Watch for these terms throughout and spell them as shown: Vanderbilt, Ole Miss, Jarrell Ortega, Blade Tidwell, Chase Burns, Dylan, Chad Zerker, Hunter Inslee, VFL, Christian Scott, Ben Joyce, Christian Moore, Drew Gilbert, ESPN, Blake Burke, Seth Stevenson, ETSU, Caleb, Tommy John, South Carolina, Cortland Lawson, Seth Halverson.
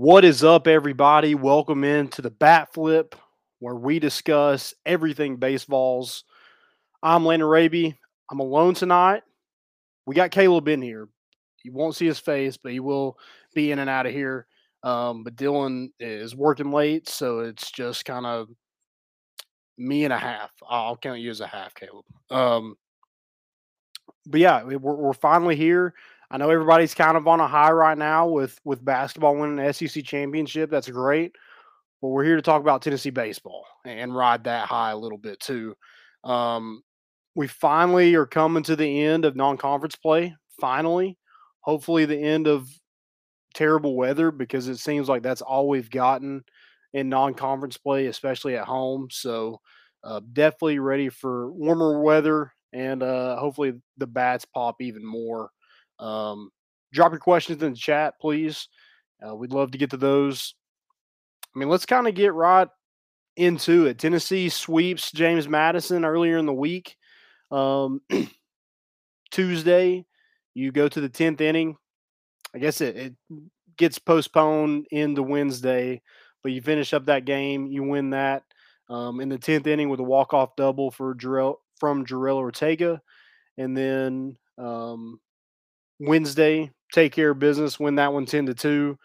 What is up, everybody? Welcome into the Bat Flip, where we discuss everything baseballs. I'm Landon Raby. I'm alone tonight. We got Caleb in here. You won't see his face, but he will be in and out of here. But Dylan is working late, so it's just kind of me and a half. I'll count you as a half, Caleb. But yeah, we're finally here. I know everybody's kind of on a high right now with basketball winning the SEC championship. That's great. But we're here to talk about Tennessee baseball and ride that high a little bit too. We finally are coming to the end of non-conference play. Finally. Hopefully the end of terrible weather, because it seems like that's all we've gotten in non-conference play, especially at home. So definitely ready for warmer weather, and hopefully the bats pop even more. Drop your questions in the chat, please. We'd love to get to those. I mean, let's kind of get right into it. Tennessee sweeps James Madison earlier in the week. Tuesday, you go to the 10th inning. I guess it gets postponed into Wednesday, but you finish up that game. You win that in the 10th inning with a walk-off double from Jarrell Ortega. And then Wednesday, take care of business, win that one 10-2.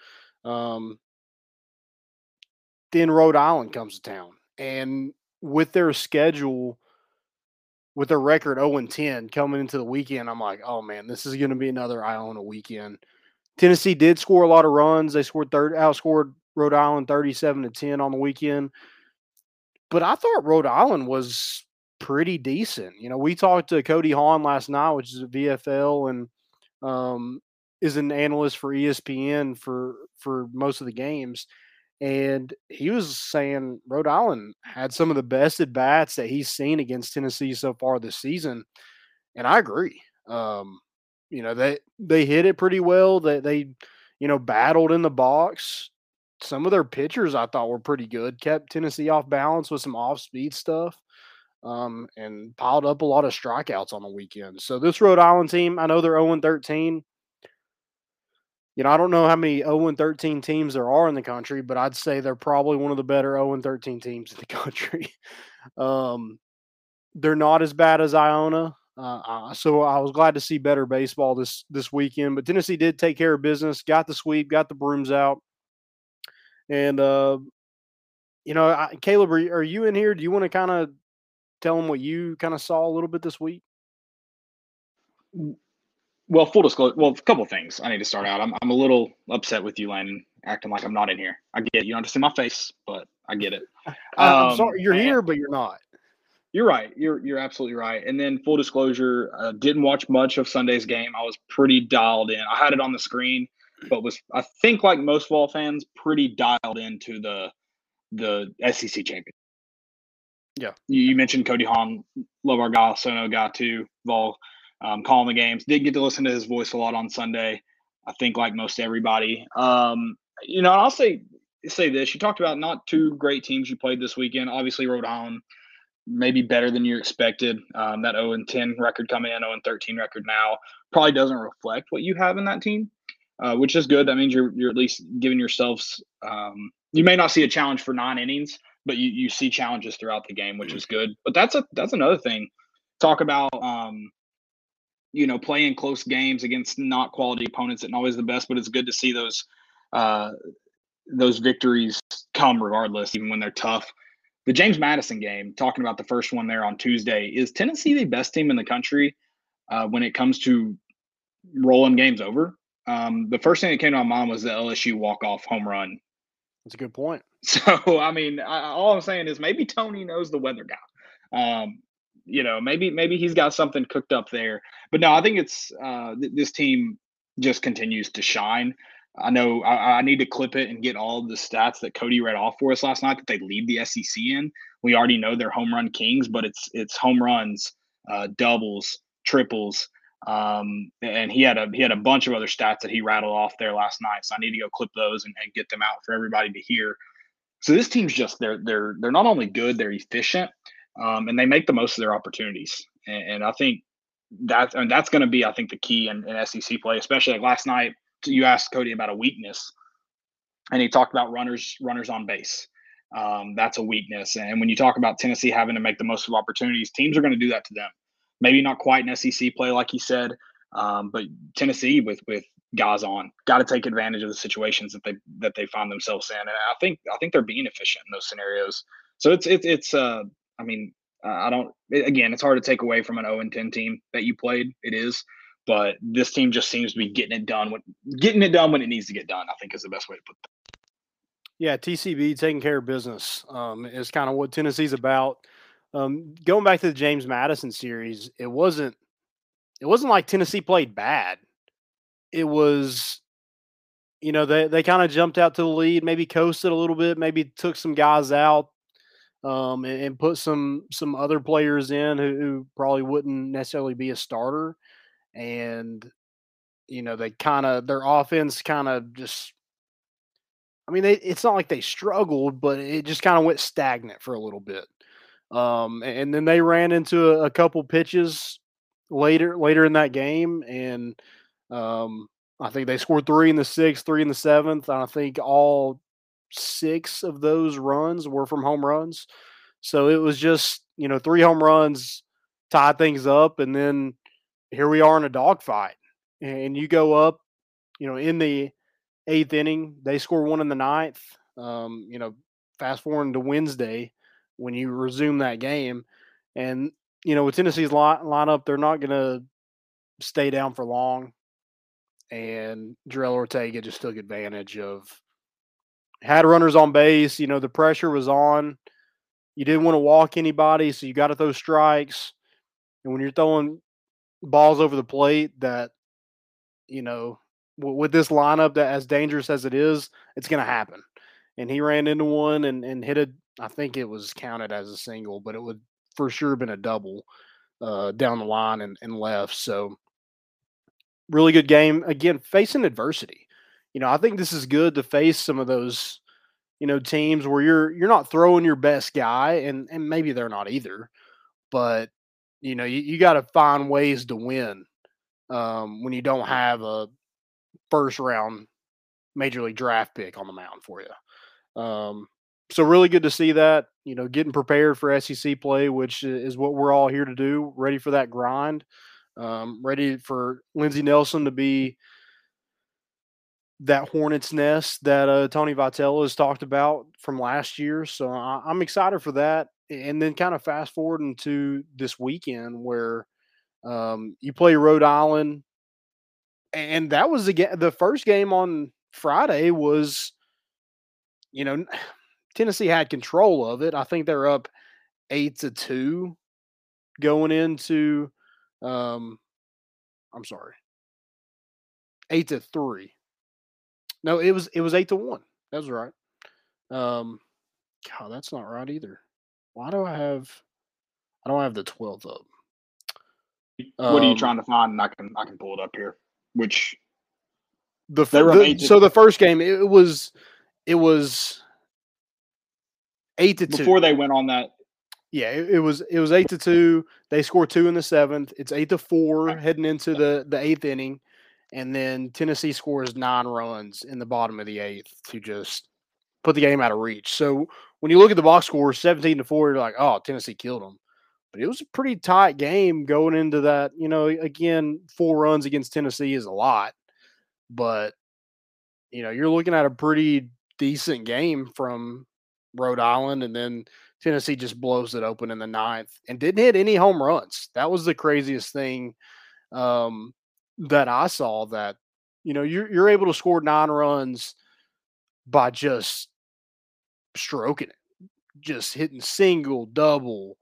Then Rhode Island comes to town. And with their schedule, with their record 0-10 coming into the weekend, I'm like, oh, man, this is going to be another Iona weekend. Tennessee did score a lot of runs. They outscored Rhode Island 37-10 on the weekend. But I thought Rhode Island was pretty decent. You know, we talked to Cody Hahn last night, which is a VFL and is an analyst for ESPN for most of the games. And he was saying Rhode Island had some of the best at-bats that he's seen against Tennessee so far this season. And I agree. You know, they hit it pretty well. They you know, battled in the box. Some of their pitchers I thought were pretty good, kept Tennessee off balance with some off-speed stuff, and piled up a lot of strikeouts on the weekend. So this Rhode Island team, I know they're 0-13. You know, I don't know how many 0-13 teams there are in the country, but I'd say they're probably one of the better 0-13 teams in the country. They're not as bad as Iona. So I was glad to see better baseball this weekend. But Tennessee did take care of business, got the sweep, got the brooms out. And, you know, Caleb, are you in here? Do you want to kind of tell them what you kind of saw a little bit this week? Well, full disclosure. Well, a couple of things I need to start out. I'm a little upset with you, Landon, acting like I'm not in here. I get it. You don't have to see my face, but I get it. I'm sorry. You're here, but you're not. You're right. You're absolutely right. And then full disclosure, didn't watch much of Sunday's game. I was pretty dialed in. I had it on the screen, but was, I think, like most ball fans, pretty dialed into the SEC championship. Yeah. You mentioned Cody Hahn. Love our guy. Sono guy too. Vol. Calling the games. Did get to listen to his voice a lot on Sunday. I think like most everybody. You know, I'll say this. You talked about not two great teams you played this weekend. Obviously, Rhode Island, maybe better than you expected. That 0-10 record coming in, 0-13 record now, probably doesn't reflect what you have in that team, which is good. That means you're at least giving yourselves you may not see a challenge for 9 innings, but you see challenges throughout the game, which is good. But that's another thing. Talk about you know, playing close games against not quality opponents isn't always the best, but it's good to see those victories come regardless, even when they're tough. The James Madison game, talking about the first one there on Tuesday, is Tennessee the best team in the country when it comes to rolling games over? The first thing that came to my mind was the LSU walk-off home run. That's a good point. So, I mean, all I'm saying is maybe Tony knows the weather guy. You know, maybe he's got something cooked up there. But, no, I think it's this team just continues to shine. I know I need to clip it and get all the stats that Cody read off for us last night that they lead the SEC in. We already know they're home run kings, but it's home runs, doubles, triples, and he had a bunch of other stats that he rattled off there last night. So I need to go clip those and get them out for everybody to hear. So this team's just they're not only good, they're efficient, and they make the most of their opportunities. And I think that's going to be, I think, the key in SEC play, especially like last night. You asked Cody about a weakness. And he talked about runners on base. That's a weakness. And when you talk about Tennessee having to make the most of opportunities, teams are going to do that to them. Maybe not quite an SEC play, like he said, but Tennessee with guys on, got to take advantage of the situations that they find themselves in. And I think they're being efficient in those scenarios. So it's hard to take away from an 0-10 team that you played. It is. But this team just seems to be getting it done when it needs to get done, I think, is the best way to put that. Yeah, TCB, taking care of business, is kind of what Tennessee's about. Going back to the James Madison series, it wasn't like Tennessee played bad. It was, they kind of jumped out to the lead, maybe coasted a little bit, maybe took some guys out, and put some other players in who probably wouldn't necessarily be a starter. And, their offense kind of just, it's not like they struggled, but it just kind of went stagnant for a little bit. And then they ran into a couple pitches later in that game. And I think they scored 3 in the 6th, 3 in the 7th. And I think all 6 of those runs were from home runs. So it was just, 3 home runs tied things up. And then here we are in a dogfight, and you go up, in the 8th inning, they score 1 in the 9th. Fast forward to Wednesday when you resume that game, and with Tennessee's lineup, they're not going to stay down for long. And Jarrell Ortega just took advantage of had runners on base. The pressure was on. You didn't want to walk anybody, so you got to throw strikes, and when you're throwing balls over the plate that, with this lineup, that as dangerous as it is, it's going to happen. And he ran into one and hit it. I think it was counted as a single, but it would for sure have been a double down the line and left. So really good game. Again, facing adversity. I think this is good to face some of those, teams where you're not throwing your best guy, and maybe they're not either, but you got to find ways to win when you don't have a first-round major league draft pick on the mound for you. So really good to see that, getting prepared for SEC play, which is what we're all here to do, ready for that grind, ready for Lindsey Nelson to be that hornet's nest that Tony Vitello has talked about from last year. So I'm excited for that. And then kind of fast forward into this weekend where you play Rhode Island, and that was the first game on Friday was, Tennessee had control of it. I think they're up 8-2 going into, 8-3. No, it was 8-1. That was right. God, that's not right either. Why do I don't have the 12th up. What are you trying to find? And I can pull it up here. Which the first game it was 8-2 before they went on that. Yeah, it was 8-2. They scored 2 in the 7th. It's 8-4 heading into the 8th inning, and then Tennessee scores 9 runs in the bottom of the 8th to just put the game out of reach. So when you look at the box score, 17-4, you're like, oh, Tennessee killed them. But it was a pretty tight game going into that. Again, 4 runs against Tennessee is a lot. But, you're looking at a pretty decent game from Rhode Island, and then Tennessee just blows it open in the 9th and didn't hit any home runs. That was the craziest thing that I saw, that, you're able to score 9 runs by just stroking it, just hitting single, double,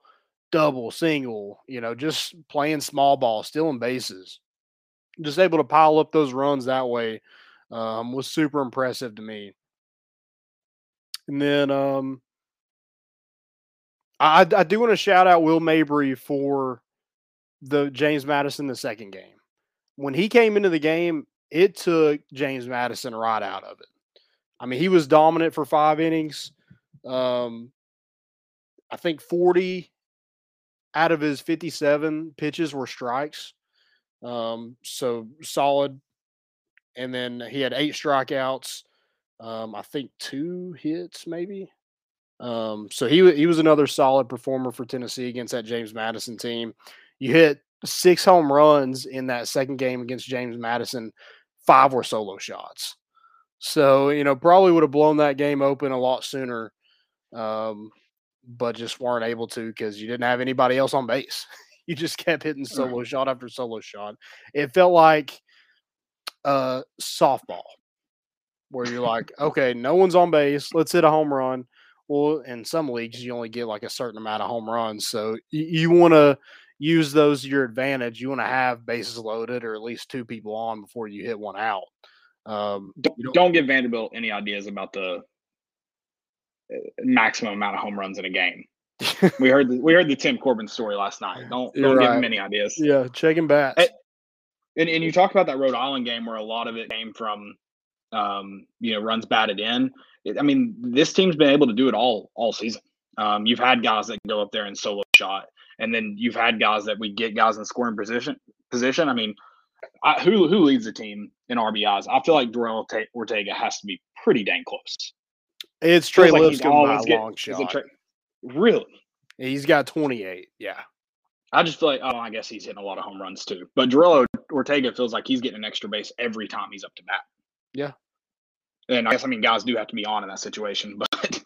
single, just playing small ball, stealing bases, just able to pile up those runs that way, was super impressive to me. And then I do want to shout out Will Mabry for the James Madison, the second game. When he came into the game, it took James Madison right out of it. He was dominant for 5 innings. I think 40 out of his 57 pitches were strikes. So solid. And then he had 8 strikeouts. I think 2 hits maybe. So he was another solid performer for Tennessee against that James Madison team. You hit 6 home runs in that second game against James Madison. 5 were solo shots. So, you know, probably would have blown that game open a lot sooner, but just weren't able to because you didn't have anybody else on base. You just kept hitting solo shot after solo shot. It felt like softball where you're like, okay, no one's on base. Let's hit a home run. Well, in some leagues, you only get like a certain amount of home runs. So you want to use those to your advantage. You want to have bases loaded or at least 2 people on before you hit one out. Don't give Vanderbilt any ideas about the maximum amount of home runs in a game. We heard the Tim Corbin story last night. Don't give him any ideas. Yeah, checking bats. And you talked about that Rhode Island game where a lot of it came from, runs batted in. I mean, this team's been able to do it all season. You've had guys that go up there and solo shot, and then you've had guys that we get guys in scoring position. I mean, who leads the team in RBIs? I feel like Jarrell Ortega has to be pretty dang close. It's Trey Lipscomb by a long shot. Really? He's got 28, yeah. I just feel like, I guess he's hitting a lot of home runs too. But Jarrell Ortega feels like he's getting an extra base every time he's up to bat. Yeah. And I guess, guys do have to be on in that situation, but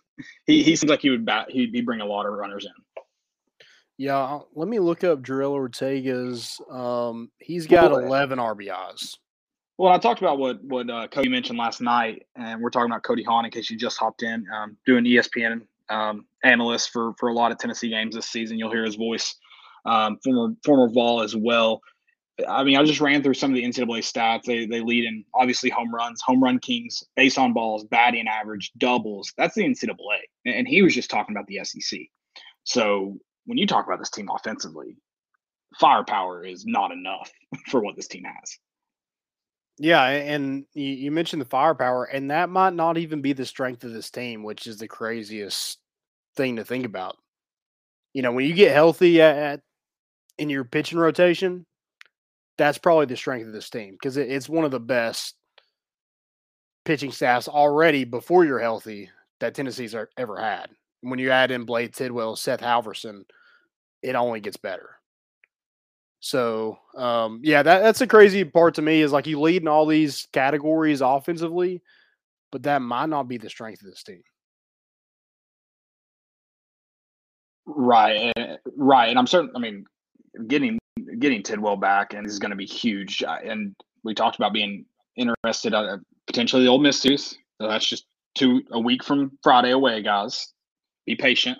he seems like he'd bring a lot of runners in. Yeah, let me look up Jarrell Ortega's. He's got 11 RBIs. Well, I talked about what Cody mentioned last night, and we're talking about Cody Hahn in case you just hopped in, doing ESPN analyst for a lot of Tennessee games this season. You'll hear his voice, former Vol as well. I just ran through some of the NCAA stats. They lead in, obviously, home runs, home run kings, base on balls, batting average, doubles. That's the NCAA. And he was just talking about the SEC. So when you talk about this team offensively, firepower is not enough for what this team has. Yeah, and you mentioned the firepower, and that might not even be the strength of this team, which is the craziest thing to think about. You know, when you get healthy in your pitching rotation, that's probably the strength of this team because it's one of the best pitching staffs already before you're healthy that Tennessee's ever had. When you add in Blade Tidwell, Seth Halverson, it only gets better. So, that's the crazy part to me is like you lead in all these categories offensively, but that might not be the strength of this team. Right. And I'm certain, getting Tidwell back and is going to be huge. And we talked about being interested in potentially the Ole Miss series. So that's just a week from Friday away, guys. Be patient.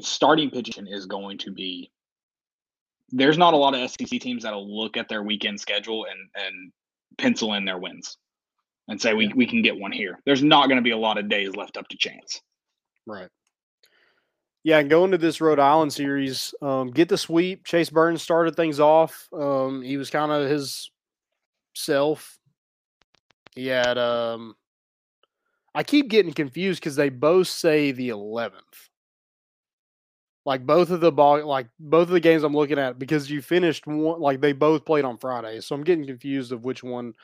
Starting pitching is going to be – there's not a lot of SEC teams that will look at their weekend schedule and pencil in their wins and say, we can get one here. There's not going to be a lot of days left up to chance. Right. Yeah, and going to this Rhode Island series, get the sweep. Chase Burns started things off. He was kind of his self. He had I keep getting confused because they both say the 11th. Like both of the games I'm looking at because you finished one, like they both played on Friday. So I'm getting confused of which one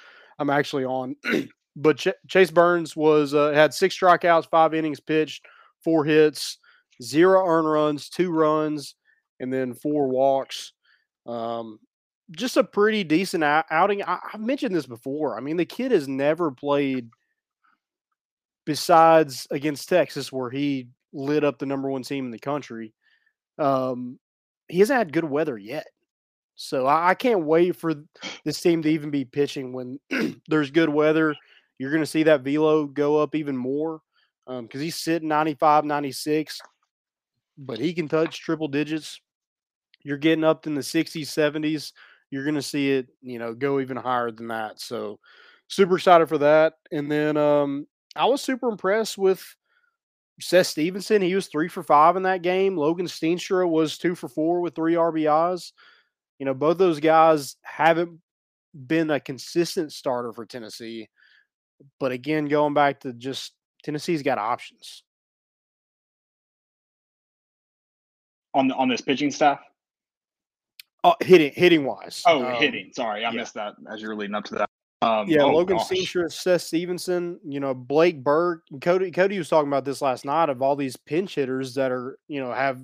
I'm actually on. But Chase Burns was had 6 strikeouts, 5 innings pitched, 4 hits, 0 earned runs, 2 runs, and then 4 walks. Just a pretty decent outing. I've mentioned this before. The kid has never played besides against Texas where he lit up the number 1 team in the country. He hasn't had good weather yet. So I can't wait for this team to even be pitching when there's good weather. You're going to see that velo go up even more because he's sitting 95, 96, but he can touch triple digits. You're getting up in the 60s, 70s. You're going to see it, go even higher than that. So super excited for that. And then I was super impressed with Seth Stevenson. He was 3 for 5 in that game. Logan Steenstra was 2 for 4 with 3 RBIs. Both those guys haven't been a consistent starter for Tennessee. But again, going back to just Tennessee's got options. On this pitching staff? Hitting wise. Sorry, I missed that as you were leading up to that. Logan Steenstra, Seth Stevenson, Blake Burke, Cody was talking about this last night of all these pinch hitters that are, I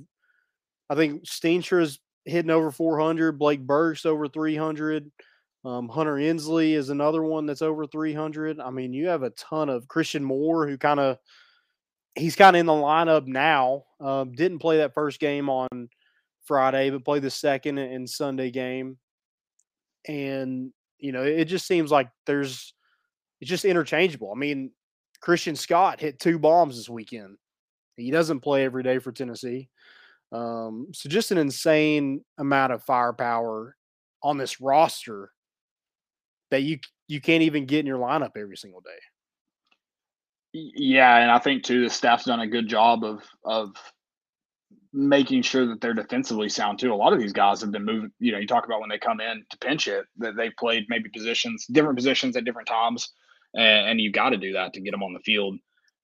think Steenstra's hitting over 400, Blake Burke's over 300. Hunter Inslee is another one that's over 300. I mean, you have a ton of Christian Moore, who he's kind of in the lineup now. Didn't play that first game on Friday, but played the second and Sunday game. And, it just seems like it's just interchangeable. I mean, Christian Scott hit 2 bombs this weekend. He doesn't play every day for Tennessee. So just an insane amount of firepower on this roster that you can't even get in your lineup every single day. Yeah, and I think, too, the staff's done a good job of making sure that they're defensively sound, too. A lot of these guys have been moving. You talk about when they come in to pinch hit, that they've played maybe different positions at different times, and you got to do that to get them on the field.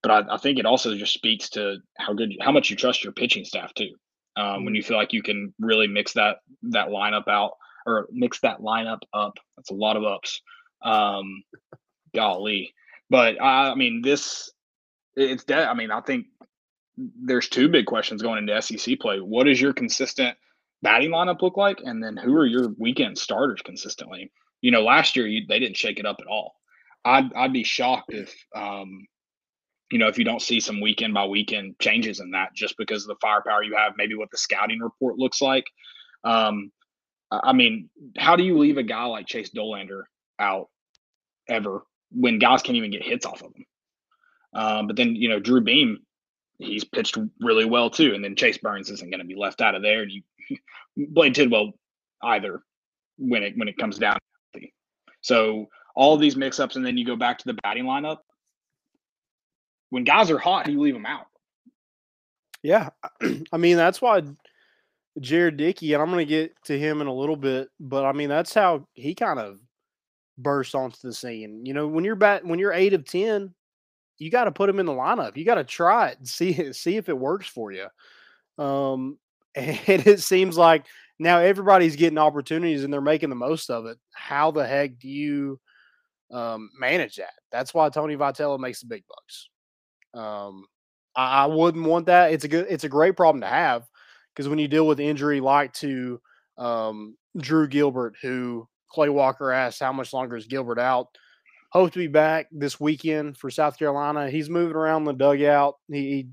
But I think it also just speaks to how much you trust your pitching staff, too, when you feel like you can really mix that lineup out or mix that lineup up. That's a lot of ups. Golly. But, I think there's 2 big questions going into SEC play. What does your consistent batting lineup look like? And then who are your weekend starters consistently? Last year they didn't shake it up at all. I'd be shocked if, if you don't see some weekend by weekend changes in that just because of the firepower you have, maybe what the scouting report looks like. How do you leave a guy like Chase Dollander out ever when guys can't even get hits off of him? But then, Drew Beam, he's pitched really well too. And then Chase Burns isn't going to be left out of there. And Blade Tidwell either when it comes down. So all these mix-ups, and then you go back to the batting lineup. When guys are hot, you leave them out. Yeah. That's why Jared Dickey, and I'm going to get to him in a little bit, but that's how he kind of burst onto the scene. When you're 8 of 10, you got to put him in the lineup. You got to try it and see if it works for you. And it seems like now everybody's getting opportunities and they're making the most of it. How the heck do you manage that? That's why Tony Vitello makes the big bucks. I wouldn't want that. It's a great problem to have because when you deal with injury like to Drew Gilbert, who Clay Walker asked, how much longer is Gilbert out? Hopes to be back this weekend for South Carolina. He's moving around the dugout. He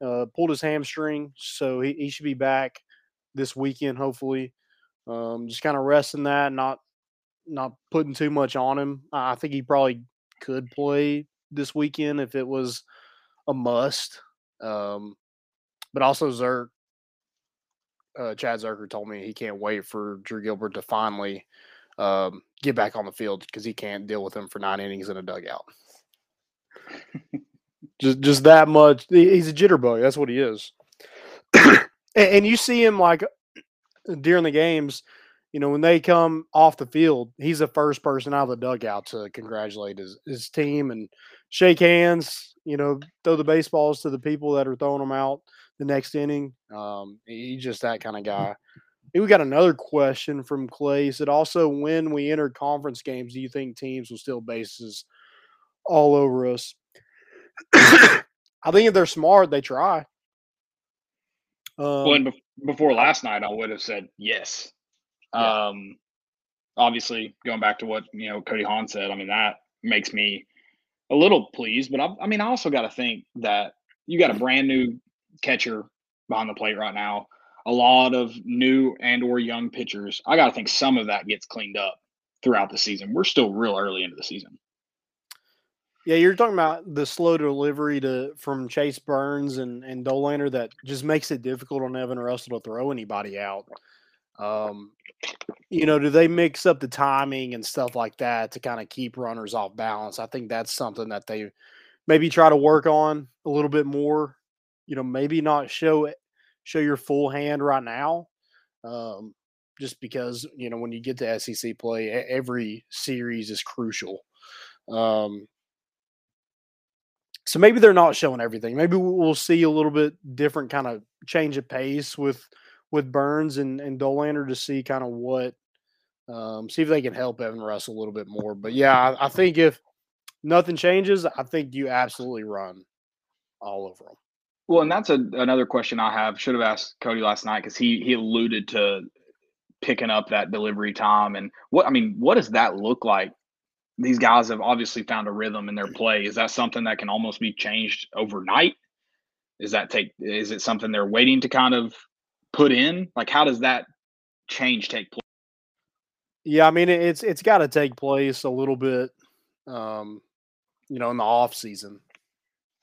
pulled his hamstring, so he should be back this weekend, hopefully. Just kind of resting that, not putting too much on him. I think he probably could play this weekend if it was a must. But also Chad Zerker told me he can't wait for Drew Gilbert to finally get back on the field because he can't deal with him for 9 innings in a dugout. just that much. He's a jitterbug. That's what he is. and you see him like during the games, when they come off the field, he's the first person out of the dugout to congratulate his team and shake hands, throw the baseballs to the people that are throwing them out the next inning. He's just that kind of guy. We got another question from Clay. He said, also, when we enter conference games, do you think teams will steal bases all over us? I think if they're smart, they try. Before last night, I would have said yes. Yeah. Obviously, going back to what, Cody Hahn said, that makes me a little pleased. But, I also got to think that you got a brand-new catcher behind the plate right now. A lot of new and or young pitchers. I got to think some of that gets cleaned up throughout the season. We're still real early into the season. Yeah, you're talking about the slow delivery from Chase Burns and Dollander that just makes it difficult on Evan Russell to throw anybody out. Do they mix up the timing and stuff like that to kind of keep runners off balance? I think that's something that they maybe try to work on a little bit more. Maybe not show your full hand right now, just because, when you get to SEC play, every series is crucial. So maybe they're not showing everything. Maybe we'll see a little bit different kind of change of pace with Burns and Dollander to see kind of what See if they can help Evan Russell a little bit more. But, yeah, I think if nothing changes, I think you absolutely run all over them. Well, and that's another question I have. Should have asked Cody last night because he alluded to picking up that delivery time. And, what does that look like? These guys have obviously found a rhythm in their play. Is that something that can almost be changed overnight? Is it something they're waiting to kind of put in? Like, how does that change take place? Yeah, it's got to take place a little bit, in the off season,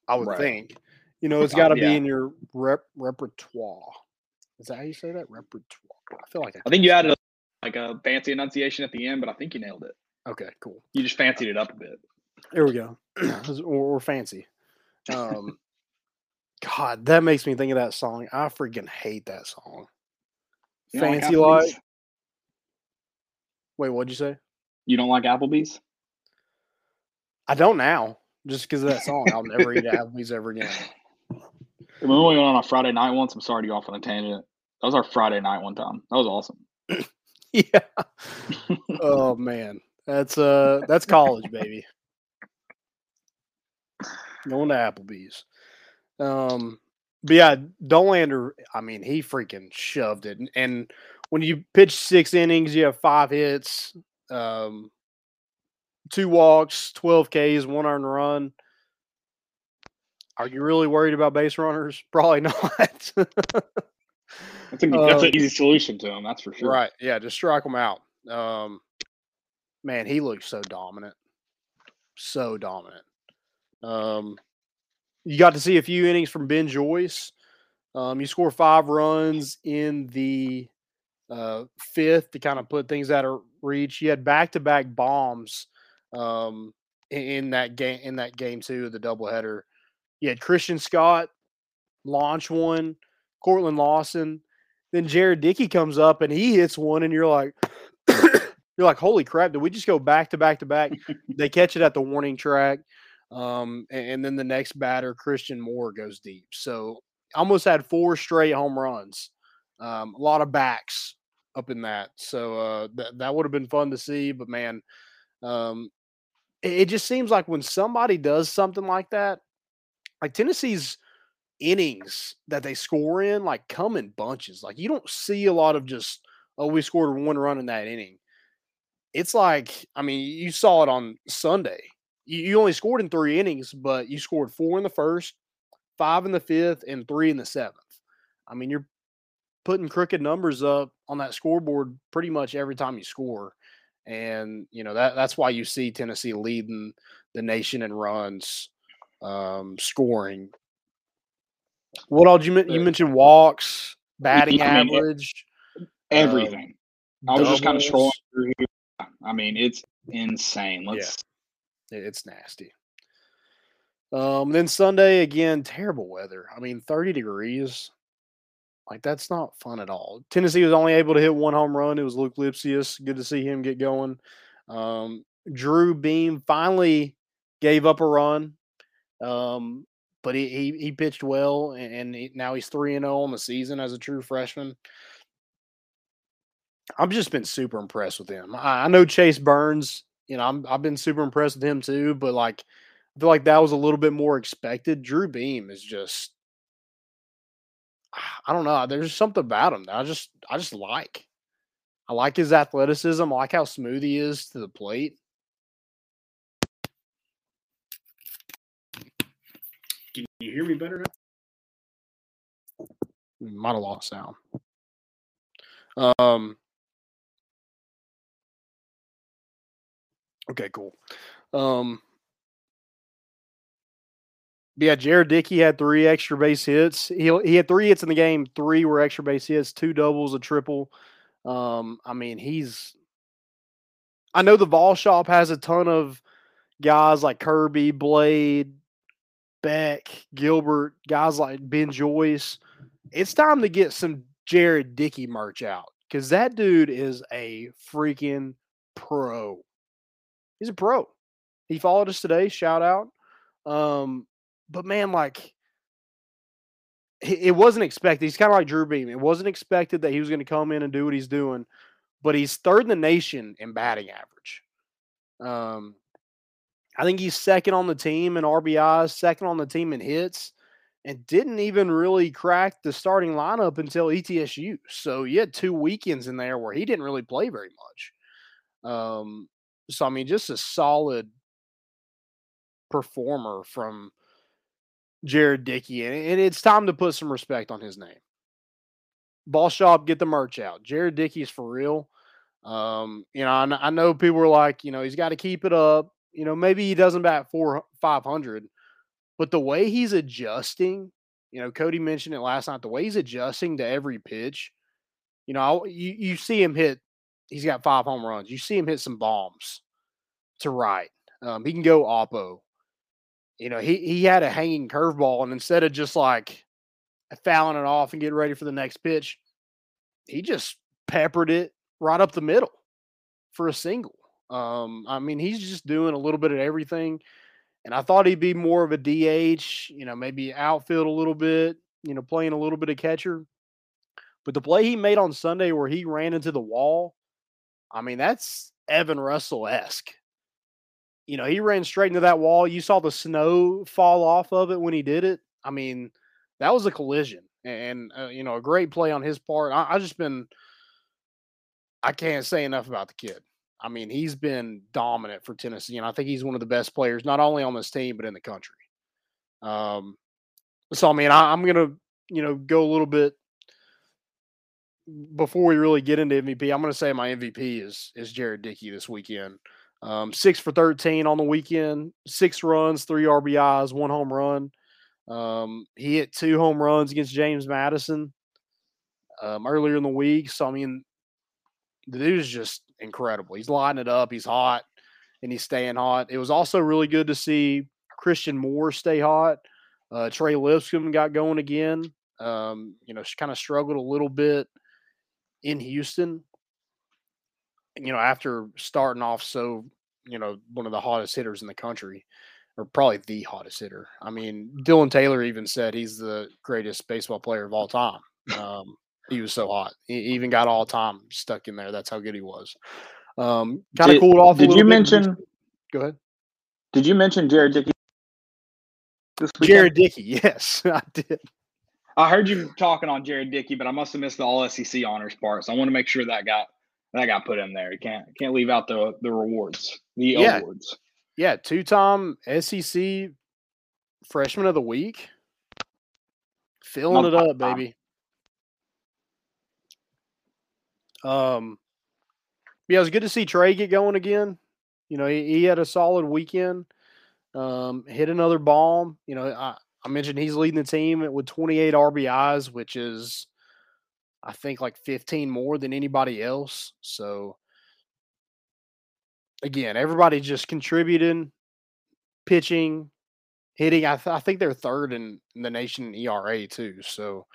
I would think. It's got to be in your repertoire. Is that how you say that? Repertoire. I feel like I think you added a fancy enunciation at the end, but I think you nailed it. Okay, cool. You just fancied it up a bit. There we go. Or fancy. God, that makes me think of that song. I freaking hate that song. You Fancy like. Wait, what'd you say? You don't like Applebee's? I don't now, just because of that song. I'll never eat Applebee's ever again. Remember when we went on a Friday night once? I'm sorry to go off on a tangent. That was our Friday night one time. That was awesome. Yeah. Oh man, that's college, baby. Going to Applebee's. But yeah, Dollander, he freaking shoved it. And when you pitch 6 innings, you have 5 hits, 2 walks, 12 Ks, 1 earned run. Are you really worried about base runners? Probably not. That's an easy solution to him, that's for sure. Right, yeah, just strike him out. Man, he looked so dominant. So dominant. You got to see a few innings from Ben Joyce. You score 5 runs in the 5th to kind of put things out of reach. You had back-to-back bombs in that game, too, the doubleheader. You had Christian Scott launch one, Cortland Lawson. Then Jared Dickey comes up and he hits one, and you're like, holy crap, did we just go back to back to back? They catch it at the warning track. And then the next batter, Christian Moore, goes deep. So almost had 4 straight home runs. A lot of backs up in that. So that would have been fun to see. But, man, it just seems like when somebody does something like that, like Tennessee's innings that they score in, like, come in bunches. Like, you don't see a lot of just, we scored 1 run in that inning. It's like, you saw it on Sunday. You only scored in 3 innings, but you scored 4 in the 1st, 5 in the 5th, and 3 in the 7th. You're putting crooked numbers up on that scoreboard pretty much every time you score. And, that's why you see Tennessee leading the nation in runs, scoring. What all did you mentioned? Walks, batting average, everything. I was just kind of scrolling through here. It's insane. It's nasty. Then Sunday again, terrible weather. 30 degrees. Like, that's not fun at all. Tennessee was only able to hit 1 home run. It was Luke Lipsius. Good to see him get going. Drew Beam finally gave up a run. But he pitched well, and now he's 3-0 on the season as a true freshman. I've just been super impressed with him. I know Chase Burns, I've been super impressed with him too, but like I feel like that was a little bit more expected. Drew Beam is just, I don't know. There's something about him that I just like. I like his athleticism. I like how smooth he is to the plate. Can you hear me better now? Might have lost sound. Okay, cool. Yeah, Jared Dickey had 3 extra base hits. He had 3 hits in the game. 3 were extra base hits, 2 doubles, a triple. I know the Vol shop has a ton of guys like Kirby, Blade, Beck, Gilbert, guys like Ben Joyce. It's time to get some Jared Dickey merch out because that dude is a freaking pro. He's a pro. He followed us today. Shout out. But, man, like, it wasn't expected. He's kind of like Drew Beam. It wasn't expected that he was going to come in and do what he's doing. but he's third in the nation in batting average. I think he's second on the team in RBIs, second on the team in hits, and didn't even really crack the starting lineup until ETSU. So you had two weekends in there where he didn't really play very much. So, I mean, just a solid performer from Jared Dickey, and it's time to put some respect on his name. Ball shop, get the merch out. Jared Dickey's for real. I know people are like, he's got to keep it up. Maybe he doesn't bat 400-500, but the way he's adjusting, Cody mentioned it last night, the way he's adjusting to every pitch, you see him hit, he's got 5 home runs. You see him hit some bombs to right. He can go oppo. He had a hanging curveball, and instead of just like fouling it off and getting ready for the next pitch, he just peppered it right up the middle for a single. He's just doing a little bit of everything, and I thought he'd be more of a DH, maybe outfield a little bit, playing a little bit of catcher. But the play he made on Sunday where he ran into the wall, that's Evan Russell-esque. He ran straight into that wall. You saw the snow fall off of it when he did it. That was a collision, and a great play on his part. I can't say enough about the kid. He's been dominant for Tennessee, and I think he's one of the best players, not only on this team, but in the country. I'm going to, go a little bit before we really get into MVP. I'm going to say my MVP is Jared Dickey this weekend. 6 for 13 on the weekend, 6 runs, 3 RBIs, 1 home run. He hit 2 home runs against James Madison earlier in the week. So, the dude is just incredible. He's lighting it up. He's hot, and he's staying hot. It was also really good to see Christian Moore stay hot. Trey Lipscomb got going again. She kind of struggled a little bit in Houston, after starting off so, one of the hottest hitters in the country, or probably the hottest hitter. Dylan Taylor even said he's the greatest baseball player of all time. He was so hot. He even got all time stuck in there. That's how good he was. Kind of cooled off a little bit. Go ahead. Did you mention Jared Dickey this weekend? Jared Dickey, yes, I did. I heard you talking on Jared Dickey, but I must have missed the All-SEC honors part, so I want to make sure that got put in there. You can't leave out the rewards, awards. Yeah, 2-time SEC Freshman of the Week. Filling it up, baby. It was good to see Trey get going again. He had a solid weekend. Hit another bomb. I mentioned he's leading the team with 28 RBIs, which is, I think, like 15 more than anybody else. So, again, everybody just contributing, pitching, hitting. I think they're third in the nation in ERA, too. So,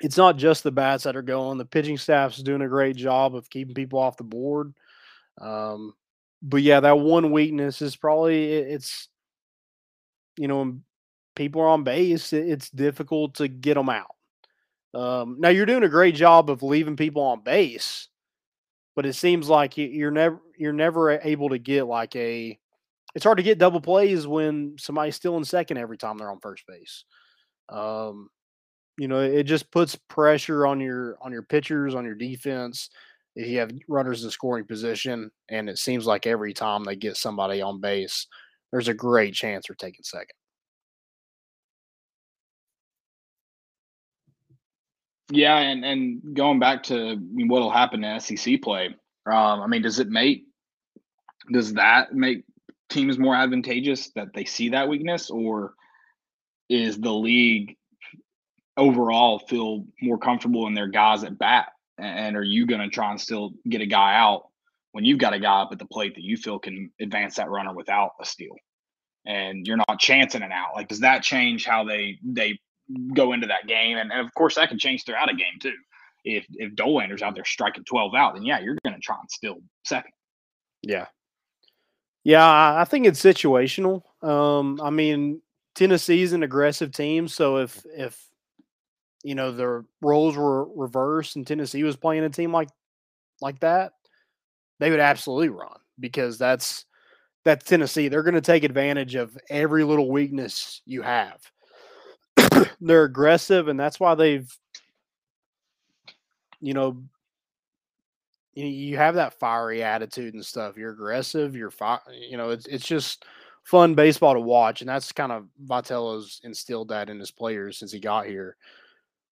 it's not just the bats that are going. The pitching staff's doing a great job of keeping people off the board. That one weakness is probably it's, when people are on base, it's difficult to get them out. Now, you're doing a great job of leaving people on base, but it seems like you're never able to get it's hard to get double plays when somebody's still in second every time they're on first base. It just puts pressure on your pitchers, on your defense, if you have runners in scoring position, and it seems like every time they get somebody on base, there's a great chance they're taking second. Yeah, and going back to what'll happen in SEC play, does that make teams more advantageous that they see that weakness, or is the league overall feel more comfortable in their guys at bat? And are you going to try and still get a guy out when you've got a guy up at the plate that you feel can advance that runner without a steal, and you're not chancing an out? Does that change how they go into that game? And of course that can change throughout a game too. If Dollander's out there striking 12 out, then yeah, you're going to try and steal second. Yeah. Yeah. I think it's situational. Tennessee's an aggressive team. So if the roles were reversed and Tennessee was playing a team like like that, they would absolutely run, because that's Tennessee. They're going to take advantage of every little weakness you have. They're aggressive, and that's why they've, you have that fiery attitude and stuff. You're aggressive. You're it's just fun baseball to watch, and that's kind of Vitello's instilled that in his players since he got here.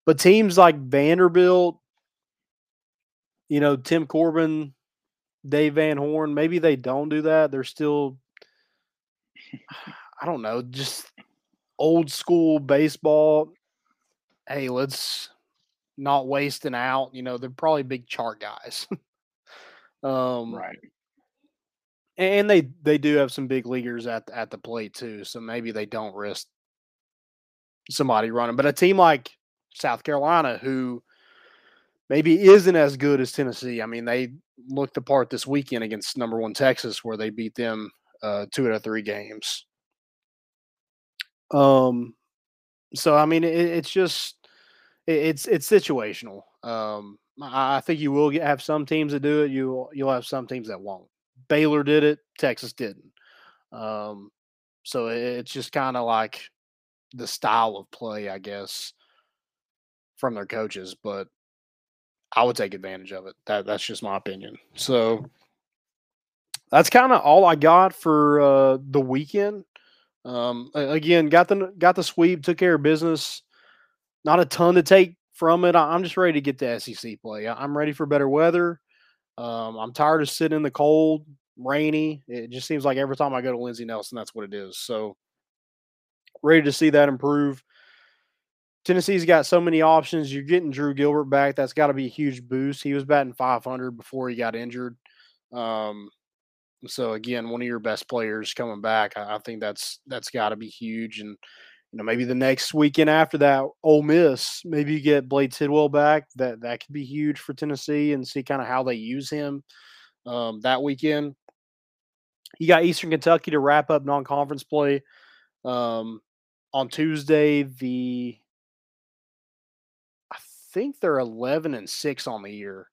But teams like Vanderbilt, Tim Corbin, Dave Van Horn, maybe they don't do that. They're still, I don't know, just old school baseball. Hey, let's not waste an out. They're probably big chart guys. Right. And they do have some big leaguers at the plate too, so maybe they don't risk somebody running. But a team like South Carolina, who maybe isn't as good as Tennessee, I mean, they looked the part this weekend against number one Texas, where they beat them 2 out of 3 games. So I mean, it's situational. I think you will have some teams that do it. You'll have some teams that won't. Baylor did it. Texas didn't. So it's just kind of like the style of play, I guess, from their coaches. But I would take advantage of it. That's just my opinion. So that's kind of all I got for the weekend. Again, got the sweep, took care of business. Not a ton to take from it. I'm just ready to get to SEC play. I'm ready for better weather. I'm tired of sitting in the cold, rainy. It just seems like every time I go to Lindsey Nelson, that's what it is. So ready to see that improve. Tennessee's got so many options. You're getting Drew Gilbert back. That's got to be a huge boost. He was batting .500 before he got injured. So again, one of your best players coming back, I think that's got to be huge. And maybe the next weekend after that, Ole Miss, maybe you get Blade Tidwell back. That could be huge for Tennessee, and see kind of how they use him that weekend. You got Eastern Kentucky to wrap up non-conference play on Tuesday. I think they're 11-6 on the year.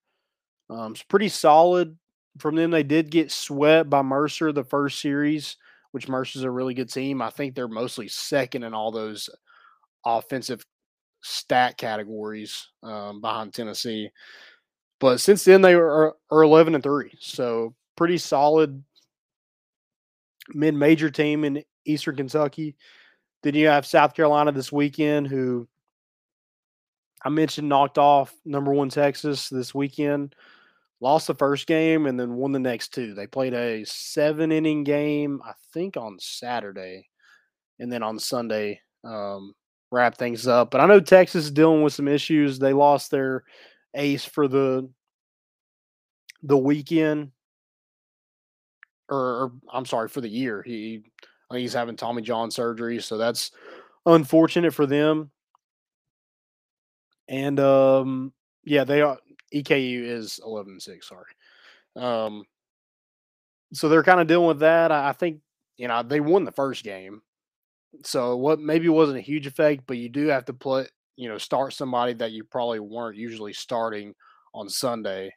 It's pretty solid from them. They did get swept by Mercer the first series, which Mercer's a really good team. I think they're mostly second in all those offensive stat categories behind Tennessee. But since then, they are 11-3. So pretty solid mid-major team in Eastern Kentucky. Then you have South Carolina this weekend, who I mentioned knocked off number one Texas this weekend. Lost the first game and then won the next two. They played a 7-inning game, I think, on Saturday. And then on Sunday, wrap things up. But I know Texas is dealing with some issues. They lost their ace for the weekend. Or I'm sorry, for the year. I think he's having Tommy John surgery, so that's unfortunate for them. And, yeah, they are – EKU is 11-6, sorry. So they're kind of dealing with that. I think, they won the first game. So maybe wasn't a huge effect, but you do have to play, start somebody that you probably weren't usually starting on Sunday,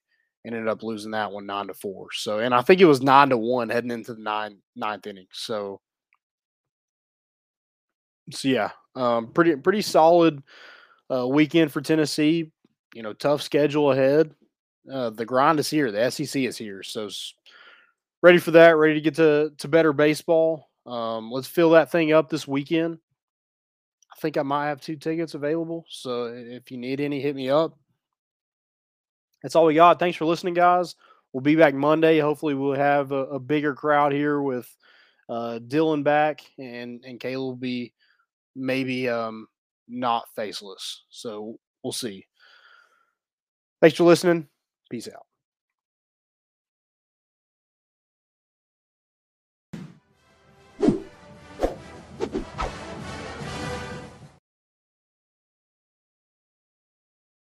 and ended up losing that one 9-4. So, and I think it was 9-1 heading into the ninth inning. So yeah, pretty solid weekend for Tennessee. Tough schedule ahead. The grind is here. The SEC is here. So ready for that, ready to get to better baseball. Let's fill that thing up this weekend. I think I might have 2 tickets available. So if you need any, hit me up. That's all we got. Thanks for listening, guys. We'll be back Monday. Hopefully we'll have a bigger crowd here with Dylan back, and Caleb will be maybe not faceless. So we'll see. Thanks for listening. Peace out.